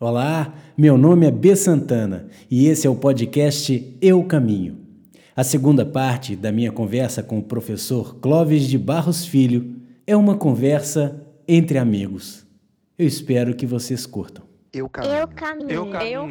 Olá, meu nome é B. Santana e esse é o podcast Eu Caminho. A segunda parte da minha conversa com o professor Clóvis de Barros Filho é uma conversa entre amigos. Eu espero que vocês curtam. Eu caminho. Eu caminho. Eu caminho.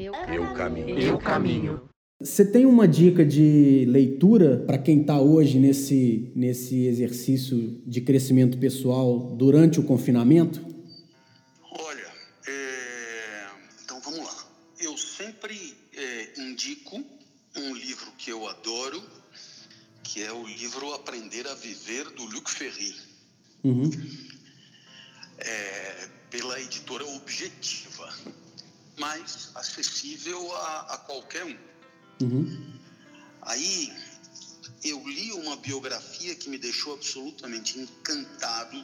Eu caminho. Eu caminho. Você tem uma dica de leitura para quem está hoje nesse exercício de crescimento pessoal durante o confinamento? Indico um livro que eu adoro, que é o livro Aprender a Viver, do Luc Ferry. Uhum. Pela editora Objetiva, mas acessível a qualquer um. Uhum. Aí eu li uma biografia que me deixou absolutamente encantado,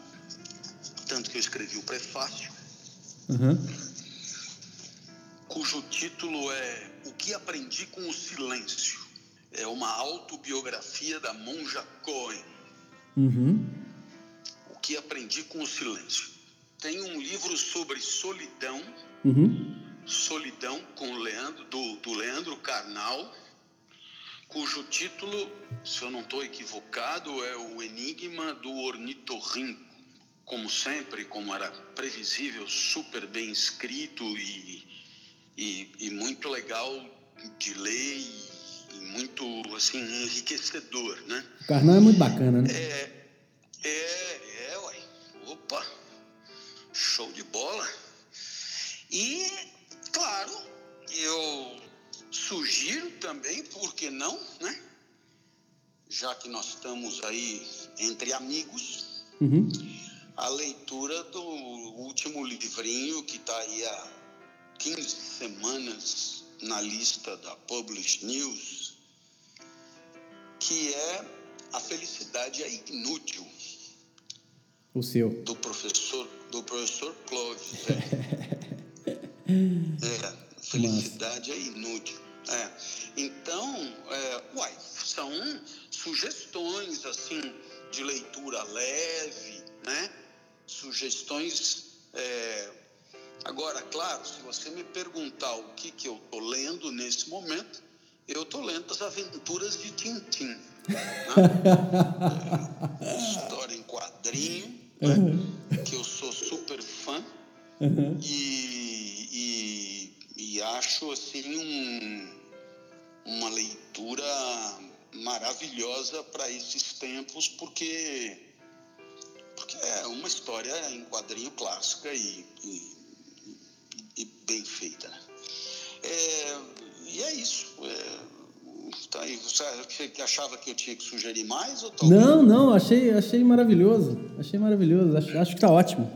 tanto que eu escrevi o prefácio. Uhum. Cujo título é O que aprendi com o silêncio. É uma autobiografia da Monja Cohen. Uhum. O que aprendi com o silêncio. Tem um livro sobre solidão. Uhum. Solidão com Leandro, do Leandro Karnal, cujo título, se eu não estou equivocado, é O Enigma do Ornitorrinco. Como sempre, como era previsível, super bem escrito e muito legal de ler e muito, assim, enriquecedor, né? O Karnal é muito bacana, né? Ué. Opa! Show de bola! E, claro, eu sugiro também, por que não, né? Já que nós estamos aí entre amigos, uhum, a leitura do último livrinho que está aí a 15 semanas na lista da Publish News, que é A Felicidade é Inútil. O seu. Do professor Clóvis. Felicidade é Inútil. Então, são sugestões, assim, de leitura leve, né? Sugestões... Agora, claro, se você me perguntar o que eu estou lendo nesse momento, eu estou lendo As Aventuras de Tintim. Né? História em quadrinho, né? Uhum. Que eu sou super fã. Uhum. e acho, assim, uma leitura maravilhosa para esses tempos, porque é uma história em quadrinho clássica e bem feita. E é isso. Tá aí, você achava que eu tinha que sugerir mais? Não, achei maravilhoso. Acho que está ótimo.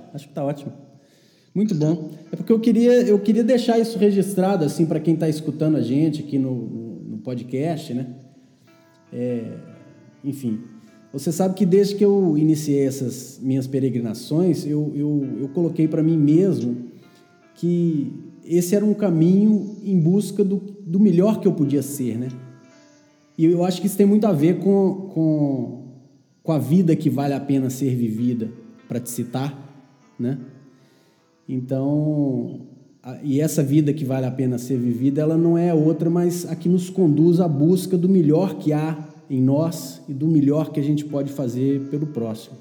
Muito bom. É porque eu queria deixar isso registrado, assim, para quem está escutando a gente aqui no podcast, né? Enfim, você sabe que desde que eu iniciei essas minhas peregrinações, eu coloquei para mim mesmo que esse era um caminho em busca do melhor que eu podia ser, né? E eu acho que isso tem muito a ver com a vida que vale a pena ser vivida, para te citar, né? Então, e essa vida que vale a pena ser vivida, ela não é outra, mas a que nos conduz à busca do melhor que há em nós e do melhor que a gente pode fazer pelo próximo.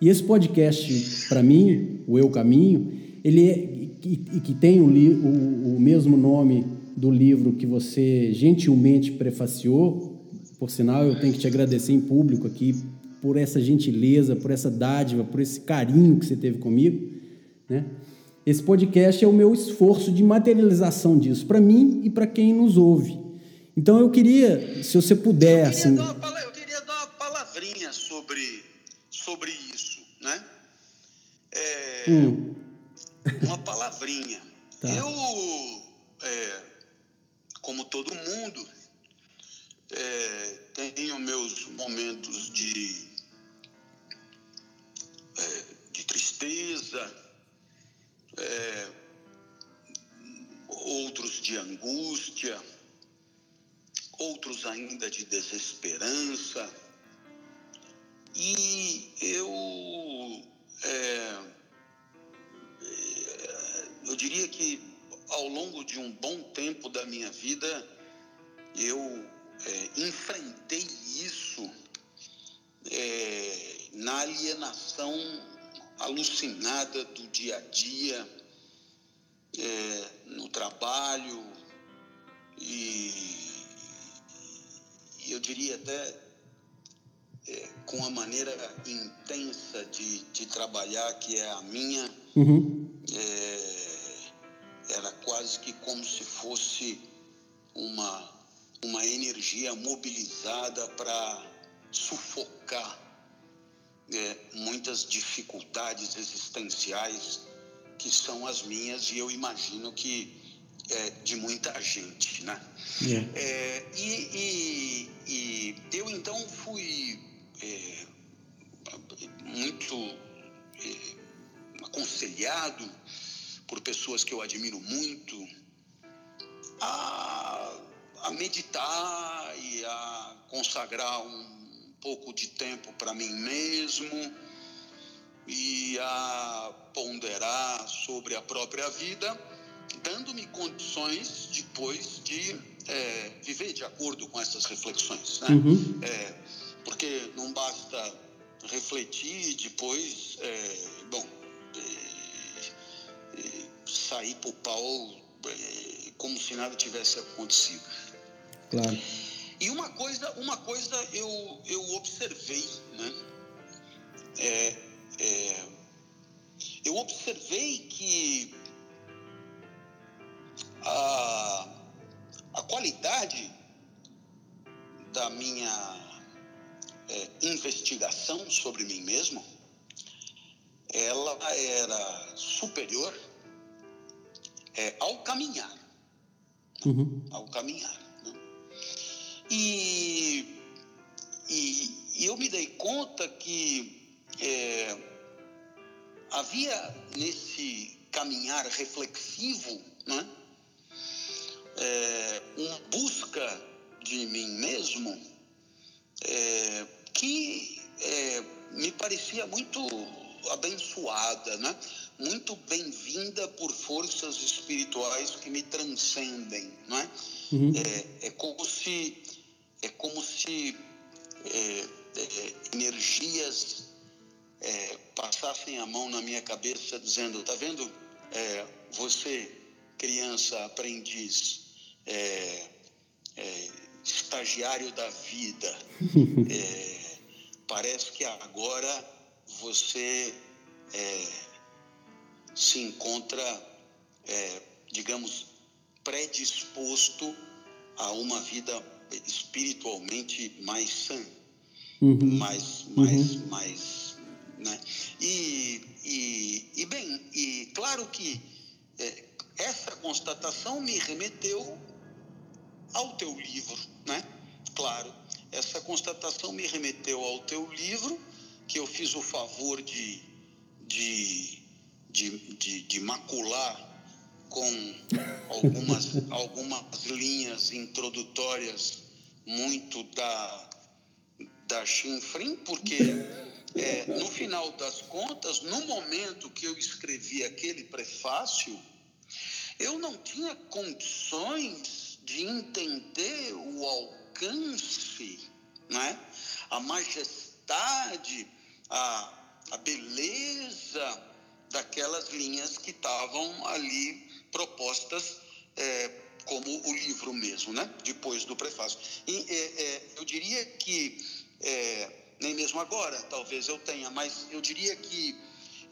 E esse podcast, para mim, o Eu Caminho, ele e que tem o mesmo nome do livro que você gentilmente prefaciou. Por sinal, eu tenho que te agradecer em público aqui por essa gentileza, por essa dádiva, por esse carinho que você teve comigo, né? Esse podcast é o meu esforço de materialização disso, para mim e para quem nos ouve. Então, eu queria, se você puder... Eu queria dar uma palavrinha sobre isso, né? Uma palavrinha. Tá. Eu, como todo mundo, tenho meus momentos de tristeza, outros de angústia, outros ainda de desesperança. E eu Eu diria que ao longo de um bom tempo da minha vida, eu enfrentei isso na alienação alucinada do dia a dia, no trabalho e eu diria até com a maneira intensa de trabalhar que é a minha. Uhum. Era quase que como se fosse uma energia mobilizada para sufocar muitas dificuldades existenciais que são as minhas e eu imagino que de muita gente, né? Yeah. E eu então fui muito aconselhado por pessoas que eu admiro muito a meditar e a consagrar um pouco de tempo para mim mesmo e a ponderar sobre a própria vida, dando-me condições depois de viver de acordo com essas reflexões, né? Uhum. Porque não basta refletir e depois sair para o pau como se nada tivesse acontecido. Claro. E uma coisa eu observei, né? Eu observei que a qualidade da minha investigação sobre mim mesmo, ela era superior ao caminhar. Uhum. Ao caminhar, né? E eu me dei conta que havia nesse caminhar reflexivo, né, uma busca de mim mesmo que me parecia muito abençoada, né? Muito bem-vinda por forças espirituais que me transcendem, não é? Uhum. É como se energias passassem a mão na minha cabeça dizendo, tá vendo? Você, criança, aprendiz, estagiário da vida, parece que agora você se encontra, digamos, predisposto a uma vida espiritualmente mais sã. Uhum. mais né? E bem, e claro que essa constatação me remeteu ao teu livro, né? Claro, essa constatação me remeteu ao teu livro, que eu fiz o favor de macular com algumas linhas introdutórias muito da chinfrim, porque no final das contas, no momento que eu escrevi aquele prefácio, eu não tinha condições de entender o alcance, né? A majestade, a beleza daquelas linhas que estavam ali propostas como o livro mesmo, né? Depois do prefácio. E, eu diria que, nem mesmo agora, talvez eu tenha, mas eu diria que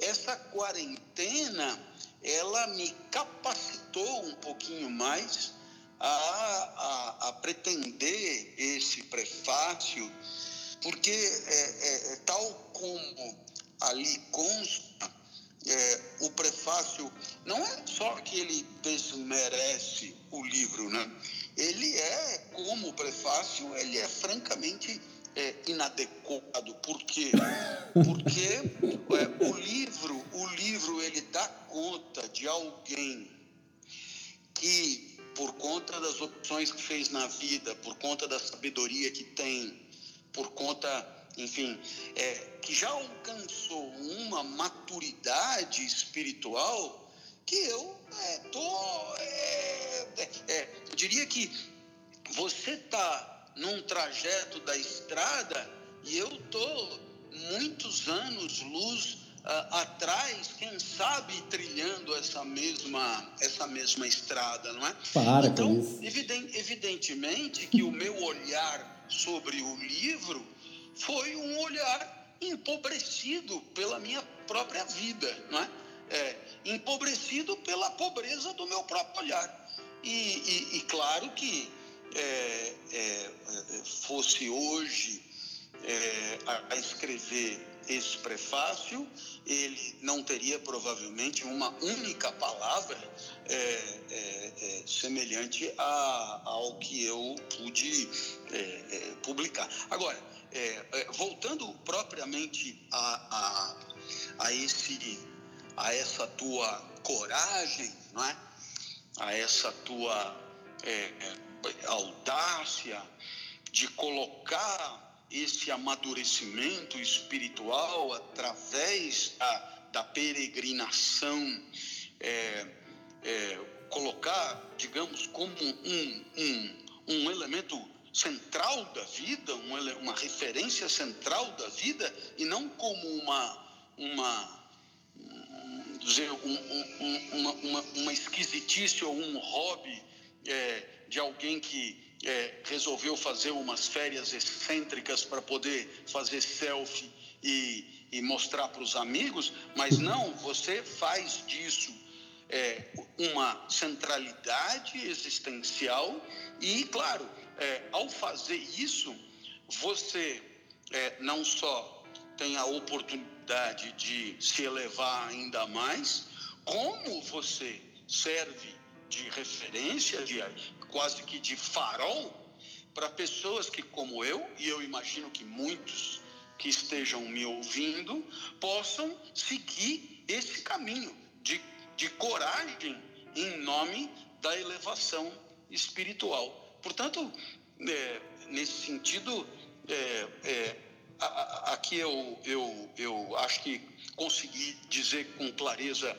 essa quarentena, ela me capacitou um pouquinho mais a pretender esse prefácio, porque tal como ali consta, o prefácio não é só que ele desmerece o livro, né? Ele como prefácio, ele é francamente inadequado. Por quê? Porque o livro ele dá conta de alguém que, por conta das opções que fez na vida, por conta da sabedoria que tem, por conta, enfim, que já alcançou uma maturidade espiritual que eu diria que você está num trajeto da estrada e eu estou muitos anos-luz atrás, quem sabe, trilhando essa mesma estrada, não é? Para então, evidentemente que o meu olhar sobre o livro foi um olhar empobrecido pela minha própria vida, não é? Empobrecido pela pobreza do meu próprio olhar. E claro que fosse hoje a escrever esse prefácio, ele não teria provavelmente uma única palavra semelhante ao que eu pude publicar. Agora, voltando propriamente a essa tua coragem, não é? A essa tua audácia de colocar esse amadurecimento espiritual através da peregrinação, colocar, digamos, como um elemento central da vida, uma referência central da vida, e não como uma esquisitice ou um hobby de alguém que resolveu fazer umas férias excêntricas para poder fazer selfie e mostrar para os amigos, mas não, você faz disso uma centralidade existencial e, claro, ao fazer isso, você não só tem a oportunidade de se elevar ainda mais, como você serve de referência, quase que de farol, para pessoas que, como eu, e eu imagino que muitos que estejam me ouvindo, possam seguir esse caminho de coragem em nome da elevação espiritual. Portanto, nesse sentido, aqui eu acho que consegui dizer com clareza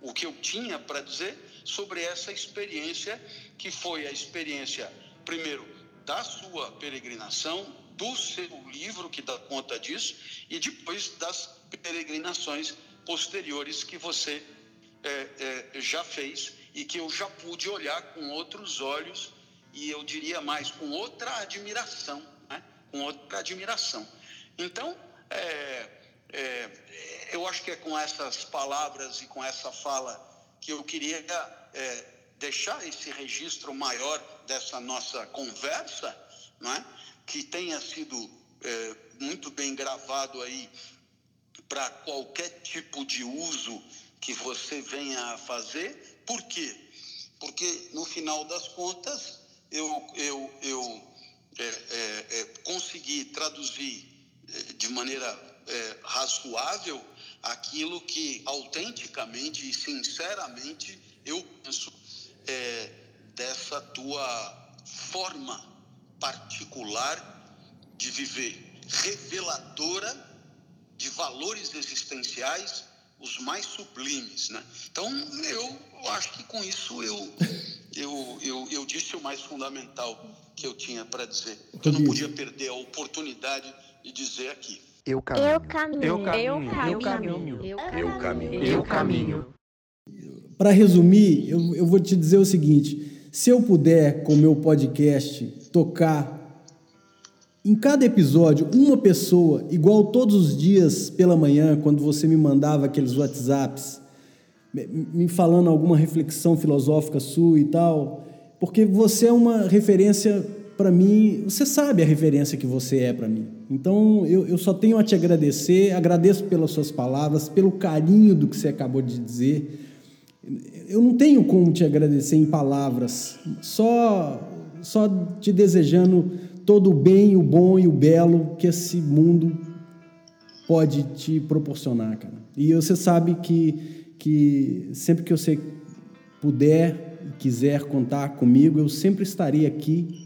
o que eu tinha para dizer sobre essa experiência, que foi a experiência, primeiro, da sua peregrinação, do seu livro que dá conta disso, e depois das peregrinações posteriores que você já fez e que eu já pude olhar com outros olhos, e eu diria mais, com outra admiração, né? Com outra admiração. Então, eu acho que é com essas palavras e com essa fala que eu queria deixar esse registro maior dessa nossa conversa, não é? Que tenha sido muito bem gravado aí para qualquer tipo de uso que você venha a fazer. Por quê? Porque, no final das contas, eu consegui traduzir de maneira razoável aquilo que autenticamente e sinceramente eu penso dessa tua forma particular de viver, reveladora de valores existenciais os mais sublimes, né? Então, eu acho que com isso eu disse o mais fundamental que eu tinha para dizer. Eu não podia perder a oportunidade de dizer aqui. Eu caminho. Eu caminho. Eu caminho. Eu caminho. Eu caminho. Para resumir, eu vou te dizer o seguinte: se eu puder, com o meu podcast, tocar em cada episódio uma pessoa, igual todos os dias pela manhã, quando você me mandava aqueles WhatsApps, me falando alguma reflexão filosófica sua e tal, porque você é uma referência para mim, você sabe a referência que você é para mim. Então, eu só tenho a te agradecer, agradeço pelas suas palavras, pelo carinho do que você acabou de dizer. Eu não tenho como te agradecer em palavras, só te desejando todo o bem, o bom e o belo que esse mundo pode te proporcionar, cara. E você sabe que sempre que você puder e quiser contar comigo, eu sempre estarei aqui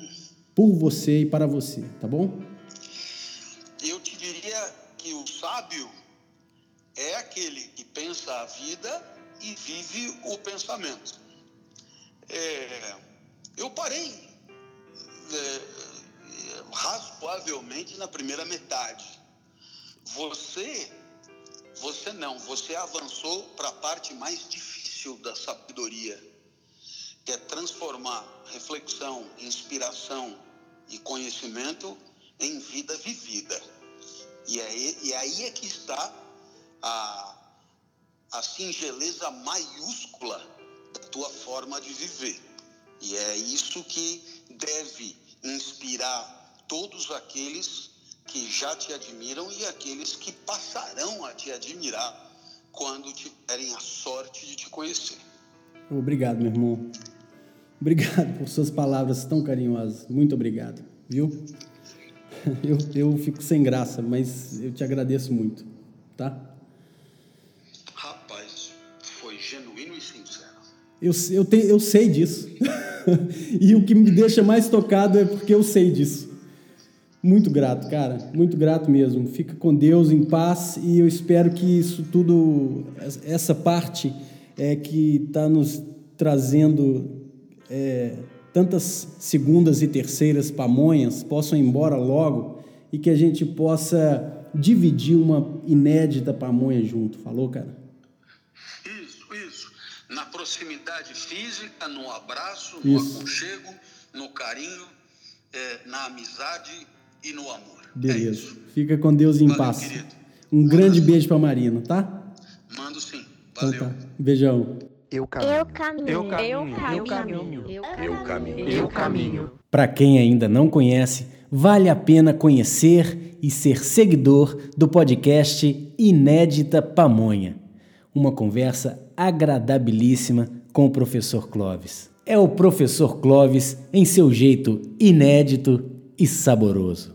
por você e para você, tá bom? Eu te diria que o sábio é aquele que pensa a vida e vive o pensamento. Eu parei razoavelmente na primeira metade. Você não, você avançou para a parte mais difícil da sabedoria, que é transformar reflexão, inspiração e conhecimento em vida vivida. E aí é que está a singeleza maiúscula da tua forma de viver. E é isso que deve inspirar todos aqueles que já te admiram e aqueles que passarão a te admirar quando tiverem a sorte de te conhecer. Obrigado, meu irmão. Obrigado por suas palavras tão carinhosas. Muito obrigado, viu? Eu fico sem graça, mas eu te agradeço muito, tá? Rapaz, foi genuíno e sincero. Eu sei disso. E o que me deixa mais tocado é porque eu sei disso. Muito grato, cara. Muito grato mesmo. Fica com Deus, em paz. E eu espero que isso tudo, essa parte é que está nos trazendo tantas segundas e terceiras pamonhas, possam ir embora logo e que a gente possa dividir uma inédita pamonha junto. Falou, cara? Isso. Na proximidade física, no abraço, no aconchego, no carinho, na amizade e no amor. Beleza. Fica com Deus em paz. Querido. Um grande beijo pra Marina, tá? Mando sim. Valeu. Então, tá. Beijão. Eu caminho. Eu caminho. Eu caminho. Eu caminho. Eu caminho. Para quem ainda não conhece, vale a pena conhecer e ser seguidor do podcast Inédita Pamonha. Uma conversa agradabilíssima com o professor Clóvis. É o professor Clóvis em seu jeito inédito e saboroso.